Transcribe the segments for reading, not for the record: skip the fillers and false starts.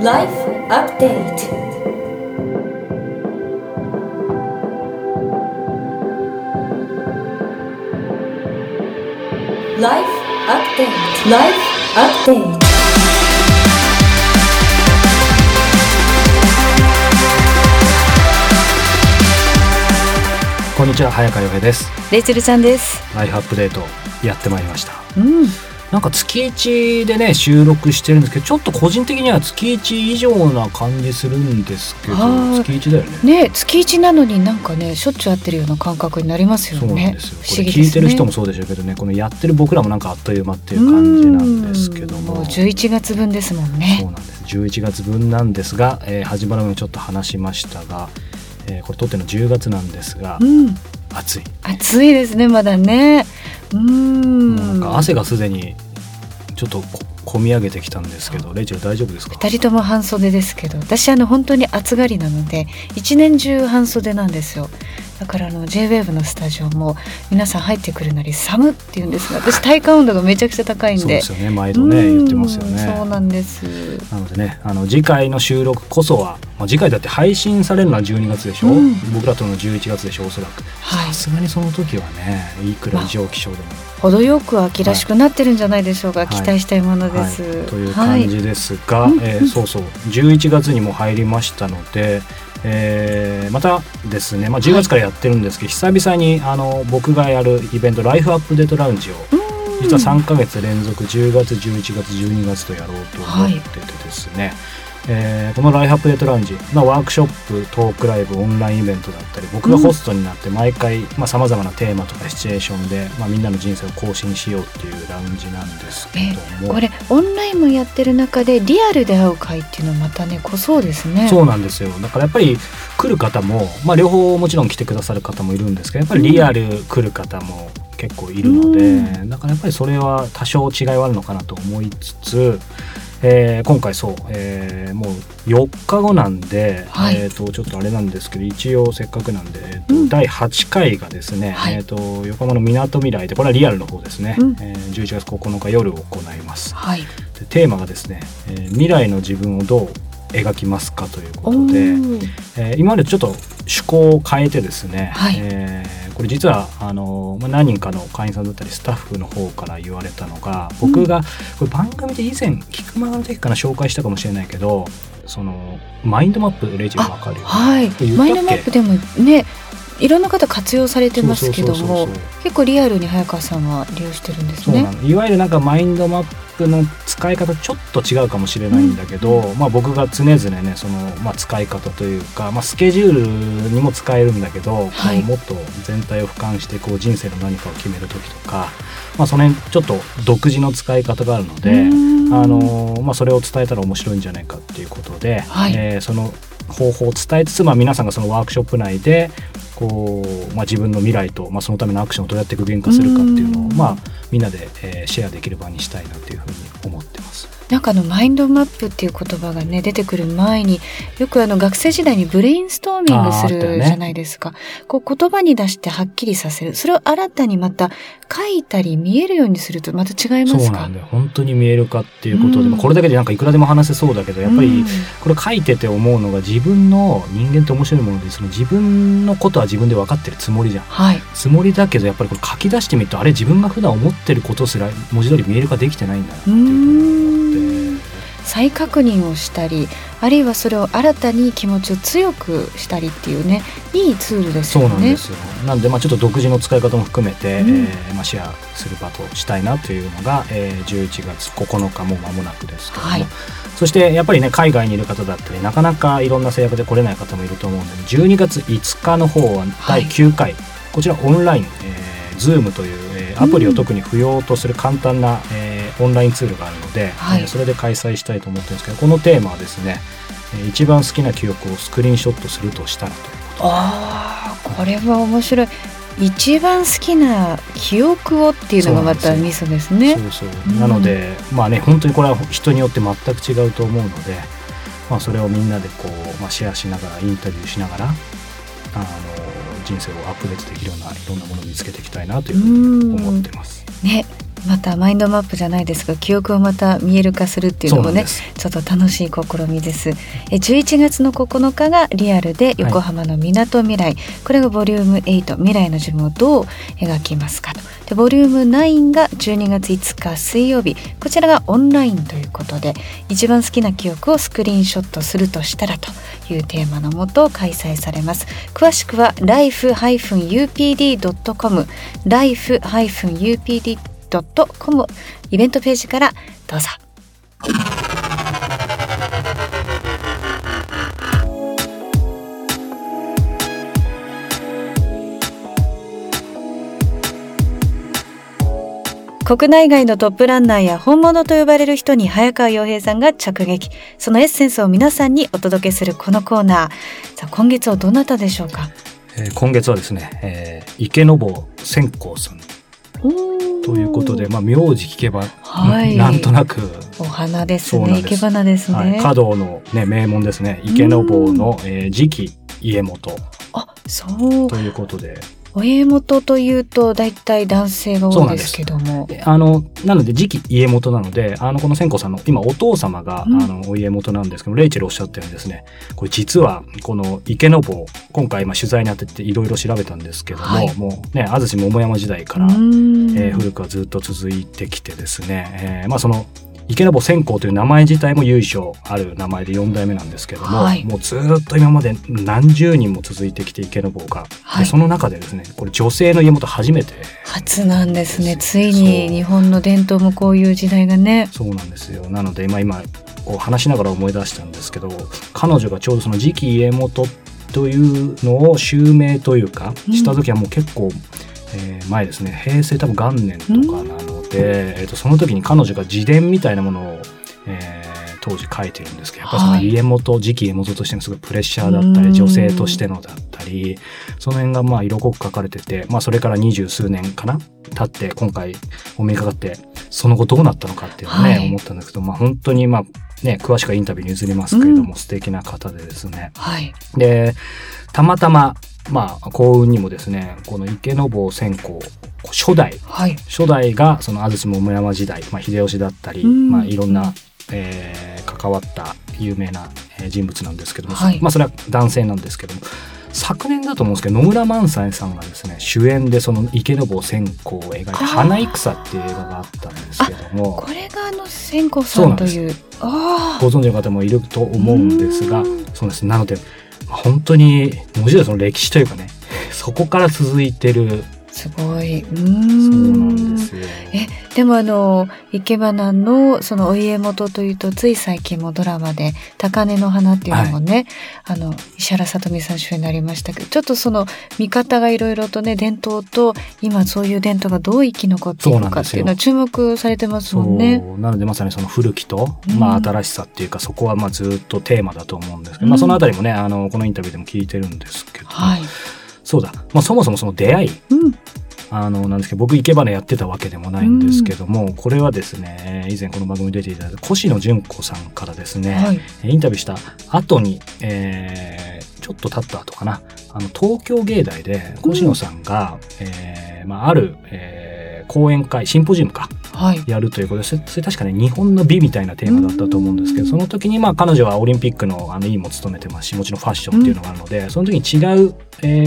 Life Update. Life Update. Life Update.こんにちは、早川洋平です。レイチェルちゃんです。ライフアップデートやってまいりました。なんか月1でね収録してるんですけど、ちょっと個人的には月1以上な感じするんですけど、月1だよね。ね、月1なのになんかねしょっちゅう会ってるような感覚になりますよね。そうなんですよ。不思議ですね。聞いてる人もそうでしょうけどね、このやってる僕らもなんかあっという間っていう感じなんですけども、もう11月分ですもんね。そうなんです、11月分なんですが、始まる前にちょっと話しましたが、これ撮ってるの10月なんですが、暑いですね、まだね。なんか汗がすでにちょっとこみ上げてきたんですけど、レイチェル大丈夫ですか？2人とも半袖ですけど、私本当に暑がりなので一年中半袖なんですよ。だからJ-WAVE のスタジオも皆さん入ってくるなり寒って言うんですが、私体感温度がめちゃくちゃ高いんで。そうですよね、毎度ね言ってますよね。そうなんです。なのでね、次回の収録こそは、次回だって配信されるのは12月でしょ、僕らとの11月でしょ、おそらく。さすがにその時はね、いくら異常気象でも、程よく秋らしくなってるんじゃないでしょうか、期待したいものです、という感じですが、そうそう、11月にも入りましたので、またですね、10月からやってるんですけど、久々に僕がやるイベント、ライフアップデートラウンジを実は3ヶ月連続10月11月12月とやろうと思っててですね、このライフアップデートラウンジ、ワークショップ、トークライブ、オンラインイベントだったり、僕がホストになって毎回さまざまなテーマとかシチュエーションで、みんなの人生を更新しようっていうラウンジなんですけども、これオンラインもやってる中でリアルで会う会っていうのはまたね、濃そうですね。そうなんですよ。だからやっぱり来る方も、両方もちろん来てくださる方もいるんですけど、やっぱりリアル来る方も結構いるので、だからやっぱりそれは多少違いはあるのかなと思いつつ、今回そう、もう4日後なんで、ちょっとあれなんですけど、一応せっかくなんで、第8回がですね、横浜のみなとみらいで、これはリアルの方ですね、11月9日夜行います、でテーマがですね、未来の自分をどう描きますかということで、今までちょっと趣向を変えてですね、これ実は何人かの会員さんだったりスタッフの方から言われたのが、僕がこれ番組で以前聞く前の時かな、紹介したかもしれないけど、そのマインドマップ、レイチェル分かるよ、マインドマップでもね、いろんな方活用されてますけども、結構リアルに早川さんは利用してるんですね。そうなの。いわゆるなんかマインドマップの使い方ちょっと違うかもしれないんだけど、僕が常々ね、その、使い方というか、スケジュールにも使えるんだけど、もっと全体を俯瞰してこう人生の何かを決める時とか、その辺ちょっと独自の使い方があるので、それを伝えたら面白いんじゃないかっていうことで、その方法を伝えつつ、皆さんがそのワークショップ内でこう、自分の未来と、そのためのアクションをどうやって具現化するかっていうのを、みんなで、シェアできる場にしたいなというふうに思ってます。なんかマインドマップっていう言葉がね出てくる前によく学生時代にブレインストーミングするじゃないですか、こう言葉に出してはっきりさせる、それを新たにまた書いたり見えるようにするとまた違いますか？そうなんだよ、本当に見えるかっていうことで、これだけでなんかいくらでも話せそうだけど、やっぱりこれ書いてて思うのが、自分の人間って面白いもので、その自分のことは自分で分かってるつもりじゃん、つもりだけど、やっぱりこれ書き出してみると、あれ自分が普段思ってることすら文字通り見える化できてないんだなっていうことで、再確認をしたり、あるいはそれを新たに気持ちを強くしたりっていうね、いいツールですよね。そうなんですよ。なので、ちょっと独自の使い方も含めて、シェアする場としたいなというのが、11月9日も間もなくですけども、そしてやっぱりね、海外にいる方だったり、なかなかいろんな制約で来れない方もいると思うので、12月5日の方は第9回、こちらオンライン、Zoom というアプリを特に不要とする簡単な、オンラインツールがあるので、それで開催したいと思ってるんですけど、このテーマはですね、一番好きな記憶をスクリーンショットするとしたらということ。これは面白い。一番好きな記憶をっていうのがまたミソですね。なので、本当にこれは人によって全く違うと思うので、それをみんなでこう、シェアしながら、インタビューしながら、人生をアップデートできるようないろんなものを見つけていきたいなというふうに思ってます、ね、またマインドマップじゃないですが記憶をまた見える化するっていうのもねちょっと楽しい試みです。11月の9日がリアルで横浜のみなとみらい、これがボリューム8未来の自分をどう描きますかと。でボリューム9が12月5日水曜日、こちらがオンラインということで一番好きな記憶をスクリーンショットするとしたらというテーマのもと開催されます。詳しくは life-upd.com life-upd.com イベントページからどうぞ。国内外のトップランナーや本物と呼ばれる人に早川洋平さんが直撃、そのエッセンスを皆さんにお届けするこのコーナー。さあ今月はどなたでしょうか。今月はですね、池坊専好さんということで、名字聞けば、なんとなくお花ですね。生け花ですね、華道の、名門ですね。池坊の、次期家元ということで、お家元というとだいたい男性が多いですけども、なので次期家元なので、この専好さんの今お父様が、お家元なんですけど、レイチェルおっしゃったようにですね、これ実はこの池坊、今回取材に当てていろいろ調べたんですけども、もうね安土桃山時代から、古くはずっと続いてきてですね、その池坊専好という名前自体も由緒ある名前で4代目なんですけども、もうずっと今まで何十人も続いてきて池坊が、でその中でですね、これ女性の家元初めて初なんですね。ついに日本の伝統もこういう時代がね。そうなんですよ。なので今こう話しながら思い出したんですけど、彼女がちょうどその次期家元というのを襲名というかした時はもう結構、前ですね、平成多分元年とかなので、その時に彼女が自伝みたいなものを、当時書いてるんですけど、やっぱりその家元、次期家元としてのすごいプレッシャーだったり、女性としてのだったり、その辺が色濃く書かれてて、それから二十数年かな経って今回お目にかかってその後どうなったのかっていうのをね、思ったんですけど、本当に詳しくはインタビューに移りますけれども、素敵な方でですね、でたまたま幸運にもですね、この池坊専好初代がその安土桃山時代、秀吉だったり、いろんな、関わった有名な人物なんですけども、それは男性なんですけども、昨年だと思うんですけど野村萬斎さんがですね主演でその池坊専好を描いた花戦っていう映画があったんですけども、これが専好さんというご存知の方もいると思うんですが、そうです。なので本当に文字でその歴史というかね、そこから続いてる、すごい。そうなんですよ。でもいけばなのそのお家元というと、つい最近もドラマで高嶺の花っていうのもね、石原さとみさん主演になりましたけど、ちょっとその見方がいろいろとね、伝統と今そういう伝統がどう生き残っていくかっていうのは注目されてますもんね。そうなのでまさにその古きと、新しさっていうか、そこはずっとテーマだと思うんですけど、そのあたりもねこのインタビューでも聞いてるんですけど、そうだ、そもそもその出会い、なんですけど、僕生け花やってたわけでもないんですけども、これはですね、以前この番組に出ていただいた越野純子さんからですね、インタビューした後に、ちょっと経った後かな、東京芸大で越野さんが、ある、講演会、シンポジウムか、やるということで、それ確かね、日本の美みたいなテーマだったと思うんですけど、その時に彼女はオリンピックの委員も務めてますし、もちろんファッションっていうのがあるので、その時に違う、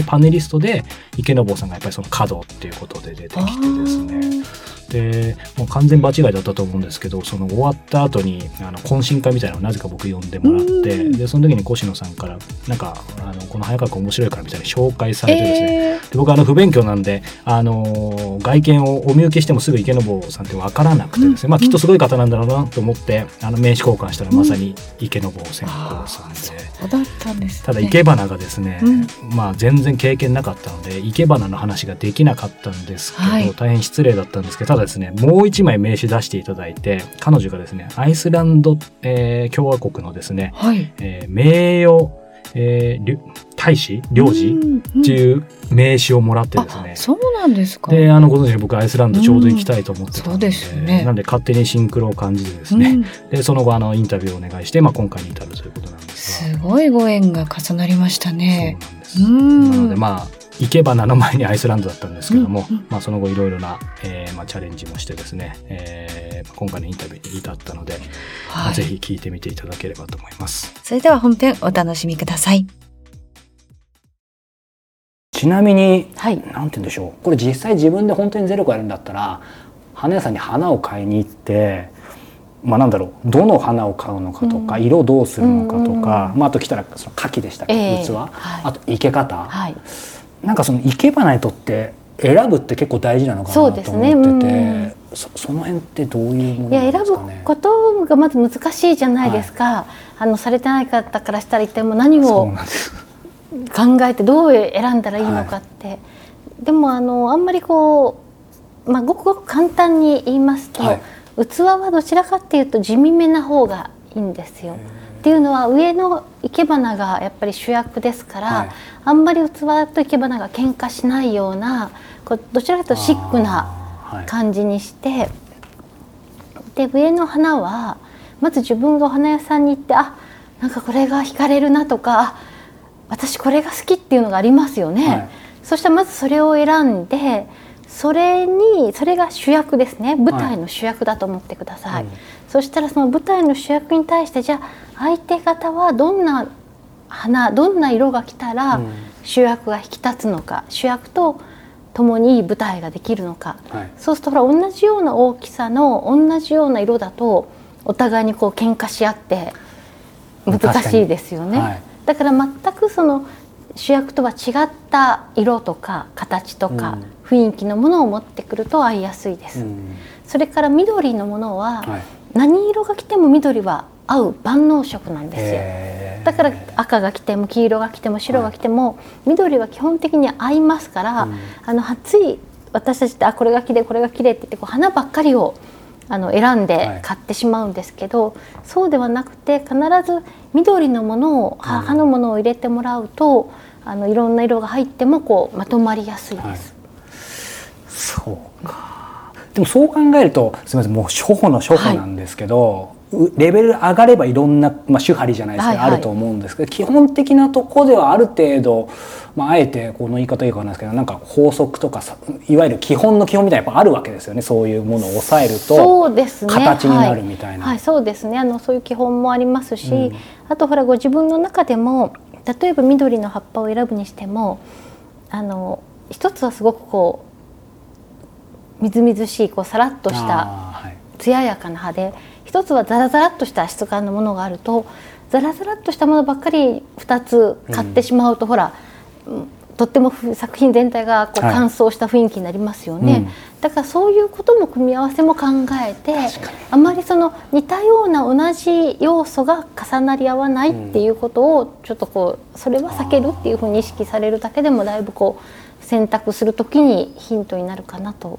パネリストで池坊さんがやっぱりその華道っていうことで出てきてですね、でもう完全場違いだったと思うんですけど、その終わった後に懇親会みたいなのをなぜか僕呼んでもらって、でその時に越野さんからなんかこの早川君面白いからみたいに紹介されてですね、で僕不勉強なんで外見をお見受けしてもすぐ池坊さんって分からなくてですね、きっとすごい方なんだろうなと思って名刺交換したらまさに池坊専好さんで、そうだったんですね。ただ生け花がですね、全然経験なかったので生け花の話ができなかったんですけど、大変失礼だったんですけど、ただですね、もう一枚名刺出していただいて、彼女がですねアイスランド、共和国のですね、名誉、大使領事っていう名刺をもらってですね、そうなんですか。でご存知の僕アイスランドちょうど行きたいと思ってたの で,、なので勝手にシンクロを感じてですね、でその後インタビューをお願いして、今回に至るということなんですが、すごいご縁が重なりましたね。そうなんです。なので生け花の前にアイスランドだったんですけども、うんうん、まあ、その後いろいろな、チャレンジもしてですね、今回のインタビューに至ったので、はい、ぜひ聞いてみていただければと思います。それでは本編お楽しみください。ちなみに、はい、なんて言うんでしょう、これ実際自分で本当にゼロからやるんだったら花屋さんに花を買いに行って、まあ、なんだろう、どの花を買うのかとか、うん、色どうするのかとか、うん、まあ、あと来たらその牡蠣でしたっけ、器、はい、あと生け方、はい、なんかその生け花にとって選ぶって結構大事なのかなと思ってて、そうですね、うん、その辺ってどういうものなんですかね。いや、選ぶことがまず難しいじゃないですか、はい、されてない方からしたら一体もう何をそうなんです考えてどう選んだらいいのかって、はい、でもあんまりこう、まあ、ごくごく簡単に言いますと、はい、器はどちらかっていうと地味めな方がいいんですよ。っていうのは上の生け花がやっぱり主役ですから、はい、あんまり器と生け花が喧嘩しないような、こうどちらかというとシックな感じにして、はい、で上の花はまず自分がお花屋さんに行って、あ、なんかこれが惹かれるなとか、私これが好きっていうのがありますよね、はい、そしたらまずそれを選んで、それが主役ですね、舞台の主役だと思ってください、はい、そしたらその舞台の主役に対して、じゃあ相手方はどんな花、どんな色が来たら主役が引き立つのか、主役と共に舞台ができるのか、はい、そうするとほら同じような大きさの同じような色だとお互いにこう喧嘩し合って難しいですよね、はい、だから全くその主役とは違った色とか形とか雰囲気のものを持ってくると合いやすいです、うん、それから緑のものは何色が来ても緑は合う万能色なんですよ。だから赤が来ても黄色が来ても白が来ても緑は基本的に合いますから、うん、つい私たちってこれが綺麗これが綺麗って言ってこう花ばっかりを選んで買ってしまうんですけど、はい、そうではなくて必ず緑のものを、葉のものを入れてもらうと、いろんな色が入ってもこうまとまりやすいです、はい、そうか。でもそう考えるとすみません、もう初歩の初歩なんですけど、はい、レベル上がればいろんな、まあ、手張りじゃないですか、はいはい、あると思うんですけど、基本的なとこではある程度、まあ、あえてこの言い方いいかなんですけど、なんか法則とかいわゆる基本の基本みたいなやっぱあるわけですよね。そういうものを抑えると形になるみたいな、そうですね、はいはい、そうですね、そういう基本もありますし、うん、あとほらご自分の中でも例えば緑の葉っぱを選ぶにしても一つはすごくこうみずみずしいこうさらっとした艶やかな葉で、はい、一つはザラザラっとした質感のものがあると、ザラザラっとしたものばっかり2つ買ってしまうと、うん、ほらとっても作品全体がこう乾燥した雰囲気になりますよね、はい、うん、だからそういうことも組み合わせも考えて、あまりその似たような同じ要素が重なり合わないっていうことをちょっとこうそれは避けるっていうふうに意識されるだけでもだいぶこう選択するときにヒントになるかなと。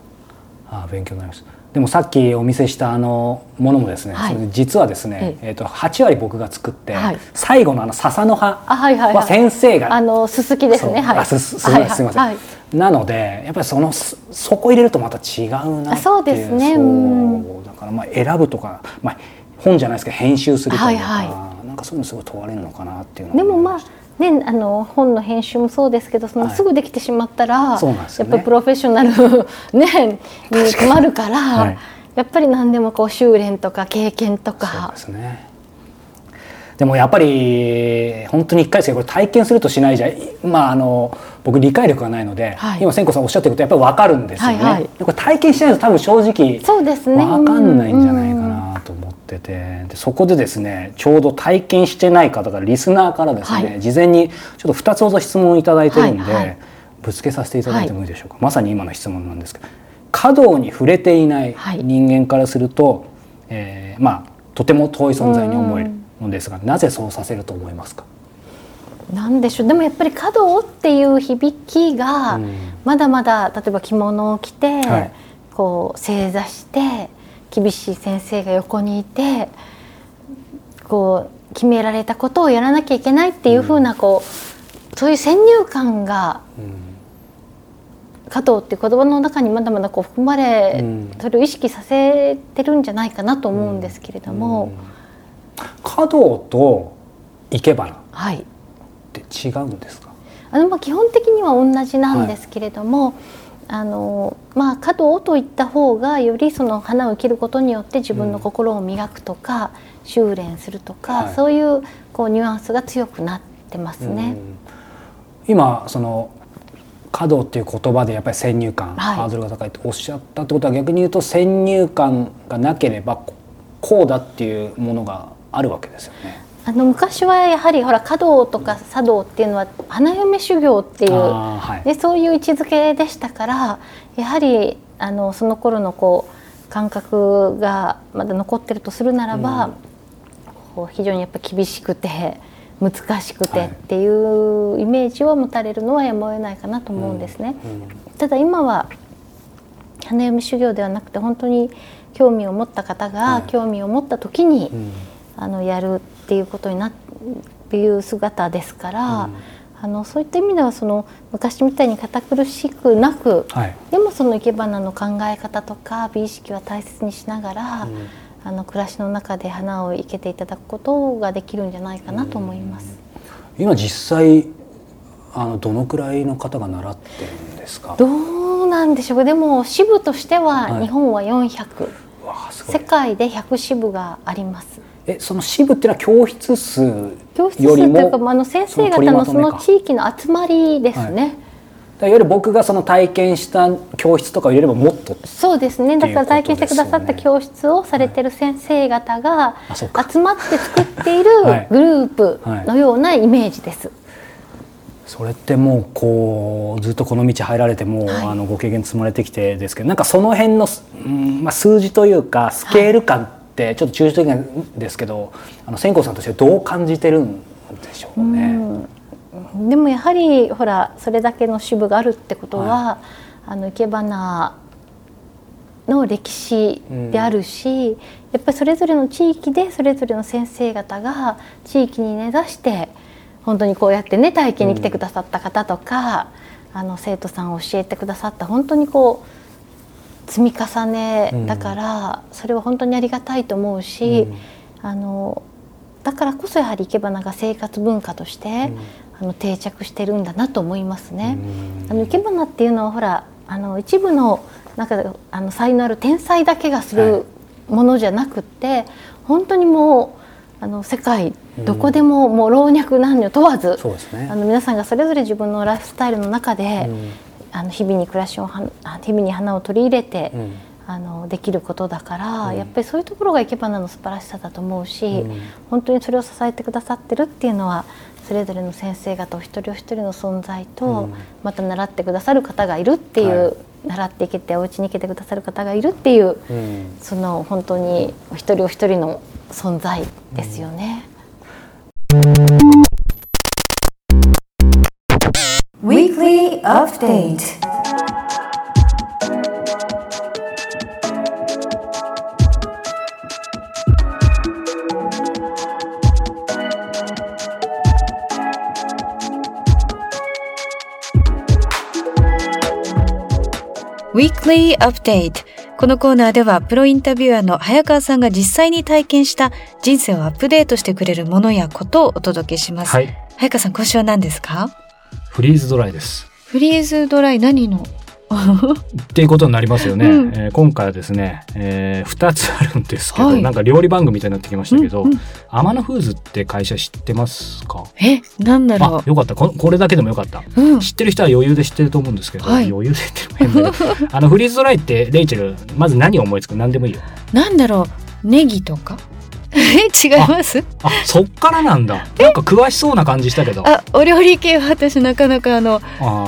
あ、勉強になります。でもさっきお見せしたものもですね、はい、それ実はですね、8割僕が作って、はい、最後の笹の葉は先生が、すすきですね、はい、あ、すみません、はい、なのでやっぱりそこ入れるとまた違うなっていう、そうですね、そうだからまあ選ぶとか、まあ、本じゃないですけど編集するとか、はいはい、なんかそういうのすごい問われるのかなっていうのも。でもまあね、本の編集もそうですけど、すぐできてしまったら、はい、ね、やっぱりプロフェッショナル、ね、に困るから、はい、やっぱり何でもこう修練とか経験とか。そうですね。でもやっぱり本当に1回ですけど、これ体験するとしないじゃ、まあ、僕理解力がないので、はい、今千子さんおっしゃってることやっぱり分かるんですよね、はいはい、これ体験しないと多分正直分かんないんじゃないかなと思ってて、でそこでですね、ちょうど体験してない方がリスナーからですね、はい、事前にちょっと2つほど質問をいただいてるんで、はいはい、ぶつけさせていただいてもいいでしょうか、はい、まさに今の質問なんですけど、華道に触れていない人間からすると、はい、まあ、とても遠い存在に思えるのですが、なぜそうさせると思いますか。なんでしょう、でもやっぱり華道っていう響きがまだまだ、例えば着物を着て、はい、こう正座して厳しい先生が横にいてこう決められたことをやらなきゃいけないっていう風なこう、そういう先入観が、華道っていう言葉の中にまだまだこう含まれ、それを意識させてるんじゃないかなと思うんですけれども、華道と生け花、はい、違うんですか。基本的には同じなんですけれども、はい、角をといった方がよりその花を生けることによって自分の心を磨くとか、うん、修練するとか、はい、そういう、ニュアンスが強くなってますね。うん、今その角っていう言葉でやっぱり先入観、はい、ハードルが高いとおっしゃったってことは、逆に言うと先入観がなければこうだっていうものがあるわけですよね。昔はやはり華道とか茶道っていうのは花嫁修行っていう、はい、でそういう位置づけでしたから、やはりその頃の感覚がまだ残ってるとするならば、非常にやっぱ厳しくて難しくてっていうイメージを持たれるのはやむを得ないかなと思うんですね。ただ今は花嫁修行ではなくて、本当に興味を持った方が興味を持った時に、やるっていうことになっていう姿ですから、そういった意味では昔みたいに堅苦しくなく、はい、でもそのいけばなの考え方とか美意識は大切にしながら、暮らしの中で花を生けていただくことができるんじゃないかなと思います。今実際どのくらいの方が習ってるんですか？どうなんでしょうか。でも支部としては日本は400、うわすごい、世界で100支部があります。その支部っていうのは教室数よりもというか、先生方のその地域の集まりですね。はい、いわゆる僕がその体験した教室とかを入れればもっと、そうですね。だから体験してくださった教室をされてる先生方が集まって作っているグループのようなイメージです。はいはい、それってもうずっとこの道入られても、はい、ご経験積まれてきてですけど、なんかその辺の、数字というかスケール感ってちょっと抽象的なんですけど、千光さんとしてどう感じてるんでしょうね。でもやはりそれだけの支部があるってことは、はい、生け花の歴史であるし、やっぱりそれぞれの地域でそれぞれの先生方が地域に根ざして本当にこうやってね、体験に来てくださった方とか、生徒さんを教えてくださった、本当に積み重ねだから、それは本当にありがたいと思うし、だからこそやはり生け花が生活文化として、定着してるんだなと思いますね。生け花っていうのは一部の中で才能ある天才だけがするものじゃなくって、はい、本当にもう世界どこでも、もう老若男女問わず、そうですね、皆さんがそれぞれ自分のライフスタイルの中で、日々に花を取り入れて、できることだから、やっぱりそういうところが生け花の素晴らしさだと思うし、本当にそれを支えてくださってるっていうのは、それぞれの先生方お一人お一人の存在と、また習ってくださる方がいるっていう、はい、習っていけてお家に行けてくださる方がいるっていう、その本当にお一人お一人の存在ですよね。Weekly Update。Weekly Update。このコーナーではプロインタビュアーの早川さんが実際に体験した人生をアップデートしてくれるものやことをお届けします。はい、早川さん、今週は何ですか？フリーズドライです。フリーズドライ、何のっていうことになりますよね。今回はですね、2つあるんですけど、はい、なんか料理番組みたいになってきましたけど、アマノフーズって会社知ってますか？なんだろう。よかった、これだけでもよかった、知ってる人は余裕で知ってると思うんですけど、はい、余裕で言ってるも変だけどフリーズドライってレイチェル、まず何を思いつく？何でもいいよ。なんだろう、ネギとか違います？そっからなんだ。なんか詳しそうな感じしたけど。お料理系は私なかなか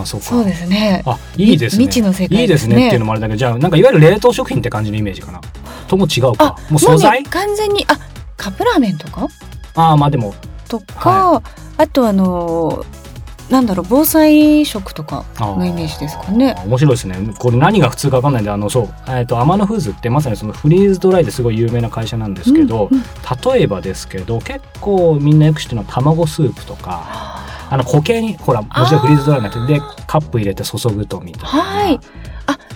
そうか。そうですね。いいですね。未知の世界ですね。いいですねっていうのもあれだけど、じゃあなんかいわゆる冷凍食品って感じのイメージかな。とも違うか。もう素材？もうね、完全にカップラーメンとか？でもとか、あとなんだろう、防災食とかのイメージですかね。面白いですね。これ何が普通か分かんないんで、アマノフーズってまさにそのフリーズドライですごい有名な会社なんですけど、例えばですけど、結構みんなよく知ってるのは卵スープとか、固形にもちろんフリーズドライになって、でカップ入れて注ぐとみたいな。はい、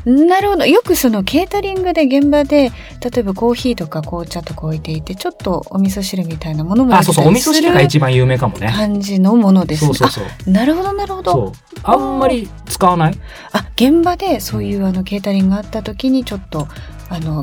なるほど。よくそのケータリングで現場で例えばコーヒーとか紅茶とか置いていて、ちょっとお味噌汁みたいなものもあったりする。あ、そうそう、お味噌汁が一番有名かもね。感じのものですね。そうそうそう。なるほどなるほど。そう、あんまり使わない。あ、現場でそういうケータリングがあった時にちょっと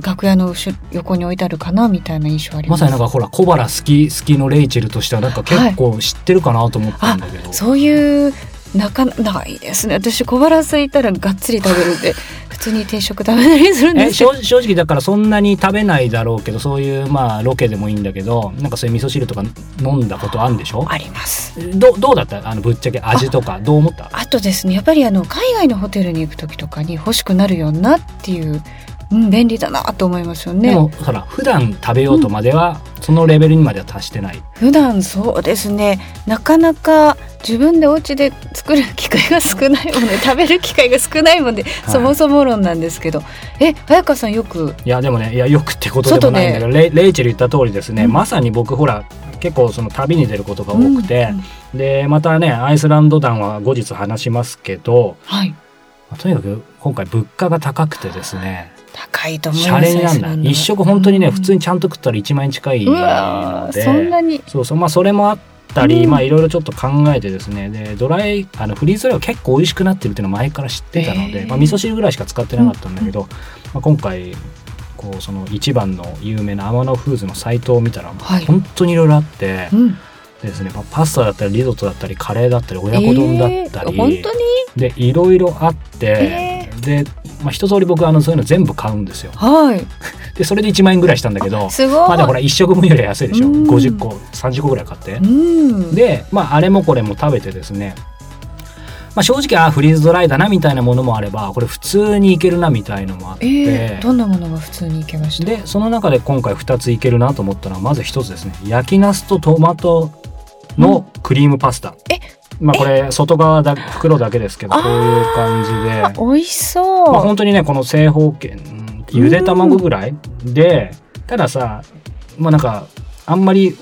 楽屋の横に置いてあるかなみたいな印象あります。まさになんかほら小原好きのレイチェルとしてはなんか結構知ってるかなと思ったんだけど、はい、そういうなかないですね。私小腹空いたらがっつり食べるんで普通に定食食べたりするんですよ。正直だからそんなに食べないだろうけど、そういうまあロケでもいいんだけど、なんかそういう味噌汁とか飲んだことあるんでしょ？あります。どうだったぶっちゃけ味とかどう思った？あとですね、やっぱり海外のホテルに行く時とかに欲しくなるようなっていう、うん、便利だなと思いますよね。でもほら普段食べようとまでは、うん、そのレベルにまでは達してない。普段そうですね、なかなか自分でお家で作る機会が少ないもんで、食べる機会が少ないもんで、はい、そもそも論なんですけど、早川さんよく？いやでもね、いやよくってことでもないんだけど、レイチェル言った通りですね、うん、まさに僕ほら結構その旅に出ることが多くて、うん、でまたねアイスランド団は後日話しますけど、はい、とにかく今回物価が高くてですね、高いと思います。シャレになんない。一食本当にね、うん、普通にちゃんと食ったら1万円近いので、そんなに。そうそう、まあそれもあったり、まあいろいろちょっと考えてですね、でフリーズドライは結構美味しくなってるっていうのは前から知ってたので、まあ味噌汁ぐらいしか使ってなかったんだけど、まあ、今回こうその一番の有名なアマノフーズのサイトを見たら、はい、本当にいろいろあって、うんですね、パスタだったりリゾットだったりカレーだったり親子丼だったり、本当にでいろいろあって、で、まあ、一通り僕そういうの全部買うんですよ、はい、でそれで1万円ぐらいしたんだけど、すごい。まだほら1食分より安いでしょ、50個30個ぐらい買って、で、まあ、あれもこれも食べてですね、まあ、正直フリーズドライだなみたいなものもあれば、これ普通にいけるなみたいのもあって、どんなものが普通にいけました？でその中で今回2ついけるなと思ったのは、まず1つですね、焼きナスとトマトのクリームパスタ、まあ、これ外側だ袋だけですけど、こういう感じで美味しそう、まあ、本当にねこの正方形ゆで卵ぐらいで、たださ、まあ、なんかあんまり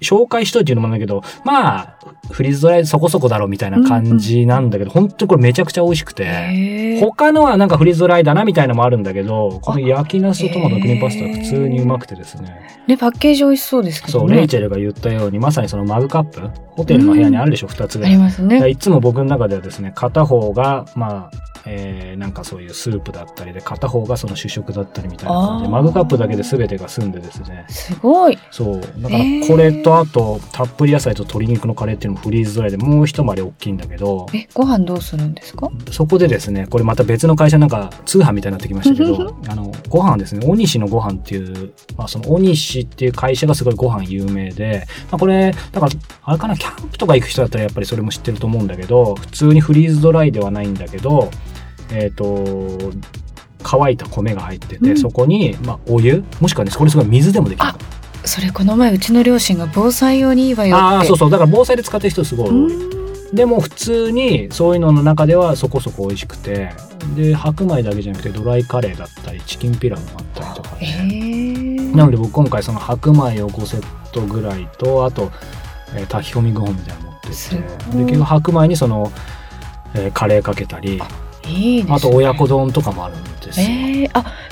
紹介しといていうのもなんだけど、まあフリーズドライそこそこだろうみたいな感じなんだけど、本当にこれめちゃくちゃ美味しくて、他のはなんかフリーズドライだなみたいなのもあるんだけど、この焼きナスとトマトのクリームパスタは普通にうまくてですね、パッケージ美味しそうですけどね。そう、レイチェルが言ったようにまさにそのマグカップ、ホテルの部屋にあるでしょ、2つぐらいありますね。いつも僕の中ではですね、片方がまあなんかそういうスープだったりで、片方がその主食だったりみたいな感じで、マグカップだけで全てが済んでですね、すごい。そうだからこれとあとたっぷり野菜と鶏肉のカレーっていうのもフリーズドライでもう一回り大きいんだけど、ご飯どうするんですか？そこでですね、これまた別の会社なんか通販みたいになってきましたけどご飯ですね、オニシのご飯っていう、まあ、そのオニシっていう会社がすごいご飯有名で、まあ、これだからあれかな、キャンプとか行く人だったらやっぱりそれも知ってると思うんだけど、普通にフリーズドライではないんだけど乾いた米が入ってて、そこに、まあ、お湯もしくはね、これすごい水でもできる。それこの前うちの両親が防災用にいいわよって。そうそう、だから防災で使ってる人すごい多い。でも普通にそういうのの中ではそこそこ美味しくて、で白米だけじゃなくてドライカレーだったりチキンピラフもあったりとかね。なので僕今回その白米を5セットぐらいと、あと炊き込みご飯みたいなの持ってて、で結局白米にその、カレーかけたり、いいですね。あと親子丼とかもあるんですよ。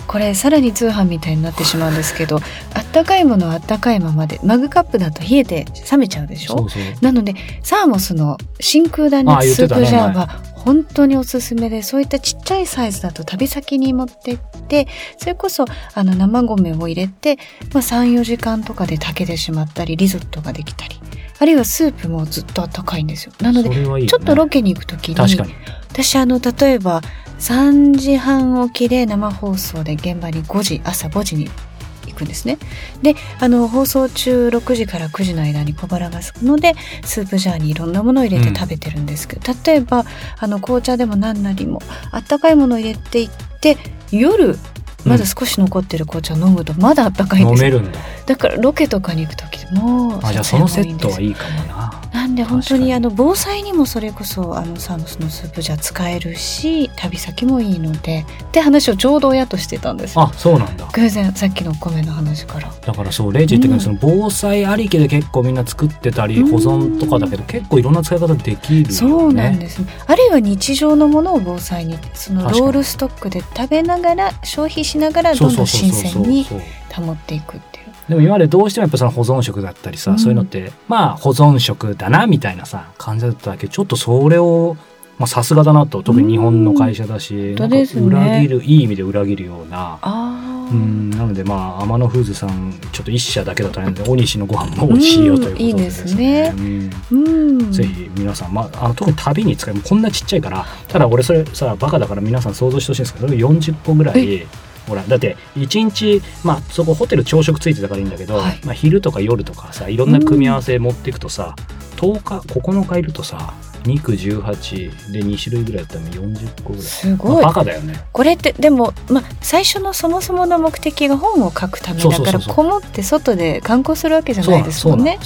これさらに通販みたいになってしまうんですけど、あったかいものはあったかいままで、マグカップだと冷えて冷めちゃうでしょ。そうそう、なのでサーモスの真空断熱スープジャーは本当におすすめで、そういったちっちゃいサイズだと旅先に持ってって、それこそ生米を入れて、まあ、3、4時間とかで炊けてしまったり、リゾットができたり、あるいはスープもずっとあったかいんですよ。なので、ね、ちょっとロケに行くときに、確かに私例えば3時半起きで生放送で現場に朝5時に行くんですね。で放送中6時から9時の間に小腹がすくので、スープジャーにいろんなものを入れて食べてるんですけど、例えば紅茶でも何なりもあったかいものを入れていって、夜まだ少し残ってる紅茶を飲むとまだあったかいんですよ。飲めるんだ。だからロケとかに行くときもじゃあそのセットはいいかもな。なんで本当に防災にもそれこそサムスのスープじゃ使えるし、旅先もいいのでって話をちょうど親としてたんですよ。あ、そうなんだ。偶然さっきのお米の話からだからそうレジっていうか、その防災ありきで結構みんな作ってたり、保存とかだけど結構いろんな使い方できるよね。そうなんですね。あるいは日常のものを防災に、そのロールストックで食べながら消費しながらどんどん新鮮に保っていくっていう。でも今までどうしてもやっぱその保存食だったりさ、そういうのってまあ保存食だなみたいなさ感じだったけど、ちょっとそれをさすがだなと、特に日本の会社だし、なんか裏切る、いい意味で裏切るような。なので天野フーズさんちょっと一社だけだとあれなんで、大西のご飯も美味しいよということで、いいですね。ぜひ皆さん、特に旅に使える、こんなちっちゃいから。ただ俺それさバカだから皆さん想像してほしいんですけど、それ40個ぐらいほらだって1日、そこホテル朝食ついてたからいいんだけど、昼とか夜とかさ、いろんな組み合わせ持っていくとさ、10日9日いるとさ、肉18で2種類ぐらいだったら40個ぐらい。すごい、バカだよねこれって。でも、最初のそもそもの目的が本を書くためだから、こもって外で観光するわけじゃないですもんね。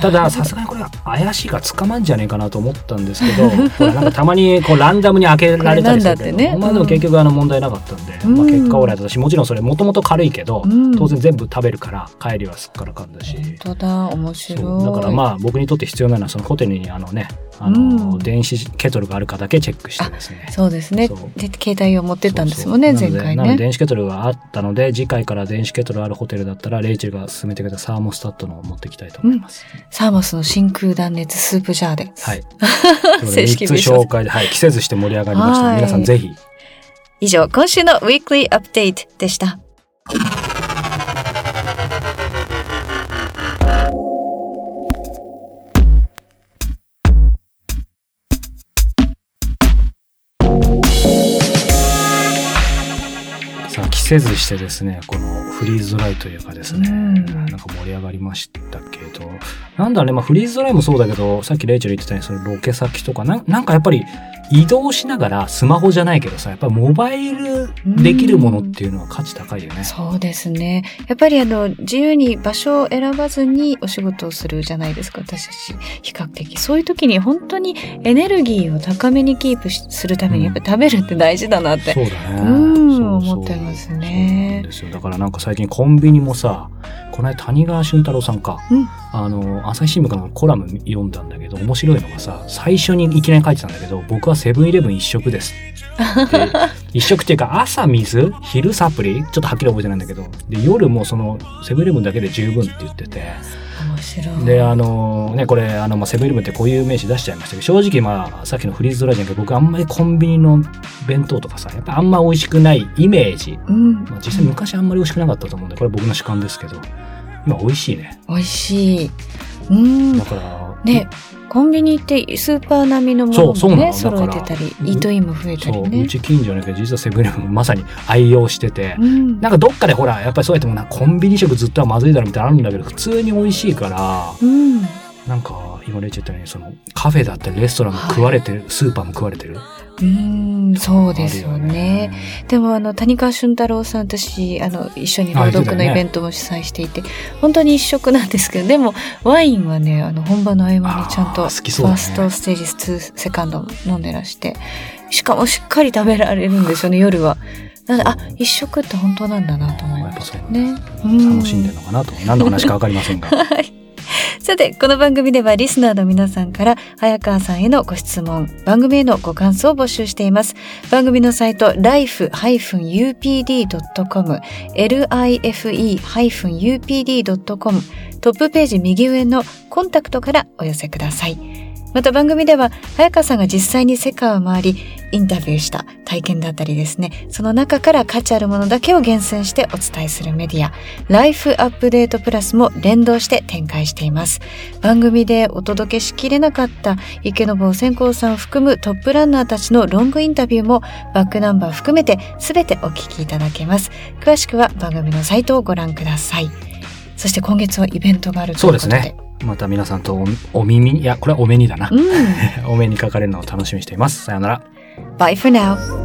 たださすがにこれは怪しいから捕まんじゃねえかなと思ったんですけどほらなんかたまにこうランダムに開けられたりするけど、でも結局問題なかったんで、結果オーライだし、もちろんそれもともと軽いけど、当然全部食べるから帰りはすっからかんだし。本当だ、面白い。だから僕にとって必要なのは、そのホテルに電子ケトルがあるかだけチェックしてですね。そうですね。で携帯を持ってったんですもんね、前回ね。なので電子ケトルがあったので、次回から電子ケトルあるホテルだったらレイチェルが勧めてくれたサーモスタットのを持っていきたいと思います。サーモスの真空断熱スープジャーで、正式名称3つ紹介で、着せずして盛り上がりました。皆さんぜひ。以上、今週のウィークリーアップデートでした。せずしてですね、このフリーズドライというかですね、なんか盛り上がりましたけど、なんだろうね、フリーズドライもそうだけど、さっきレイチェル言ってたように、そのロケ先とかなんかやっぱり移動しながら、スマホじゃないけどさ、やっぱりモバイルできるものっていうのは価値高いよね。そうですね。やっぱり自由に場所を選ばずにお仕事をするじゃないですか、私たち比較的。そういう時に本当にエネルギーを高めにキープするために、やっぱり食べるって大事だなって。そうだね。思ってますね。そうなんですよ。だからなんか最近コンビニもさ、この間谷川俊太郎さんか、朝日新聞からのコラム読んだんだけど、面白いのがさ、最初にいきなり書いてたんだけど、僕はセブンイレブン一食ですって一食っていうか、朝水、昼サプリ、ちょっとはっきり覚えてないんだけど、で夜もそのセブンイレブンだけで十分って言ってて、面白い。でこれセブンイレブンってこういう名詞出しちゃいましたけど、正直さっきのフリーズドライじゃなくて、僕あんまりコンビニの弁当とかさ、やっぱあんま美味しくないイメージ、実際昔あんまり美味しくなかったと思うんで、これ僕の主観ですけど、今美味しいね。美味しい。だからね、コンビニってスーパー並みのものもね、揃えてたり、イートインも増えたりね。うち近所のけど、実はセブンイレブンまさに愛用してて、なんかどっかでほらやっぱりそうやってもコンビニ食ずっとはまずいだろみたいなのあるんだけど、普通に美味しいから、なんか今レイチェル言ったように、カフェだったりレストランも食われてる、スーパーも食われてる。そうですよね。でも谷川俊太郎さん、私一緒に朗読のイベントも主催していて、本当に一食なんですけど、でもワインはね、本場の合間にちゃんとファーストステージ2セカンド飲んでらして、しかもしっかり食べられるんですよね、夜は。なので、一食って本当なんだなと思いましたね。楽しんでるのかなと、何の話か分かりませんがさて、この番組ではリスナーの皆さんから早川さんへのご質問、番組へのご感想を募集しています。番組のサイト life-upd.com、 life-upd.com、 トップページ右上のコンタクトからお寄せください。また番組では早川さんが実際に世界を回りインタビューした体験だったりですね、その中から価値あるものだけを厳選してお伝えするメディア、ライフアップデートプラスも連動して展開しています。番組でお届けしきれなかった池坊専行さんを含むトップランナーたちのロングインタビューもバックナンバー含めて全てお聞きいただけます。詳しくは番組のサイトをご覧ください。そして今月はイベントがあるということで、そうですね、また皆さんと お耳に、いやこれはお目にだなお目にかかれるのを楽しみにしています。さよなら。Bye for now.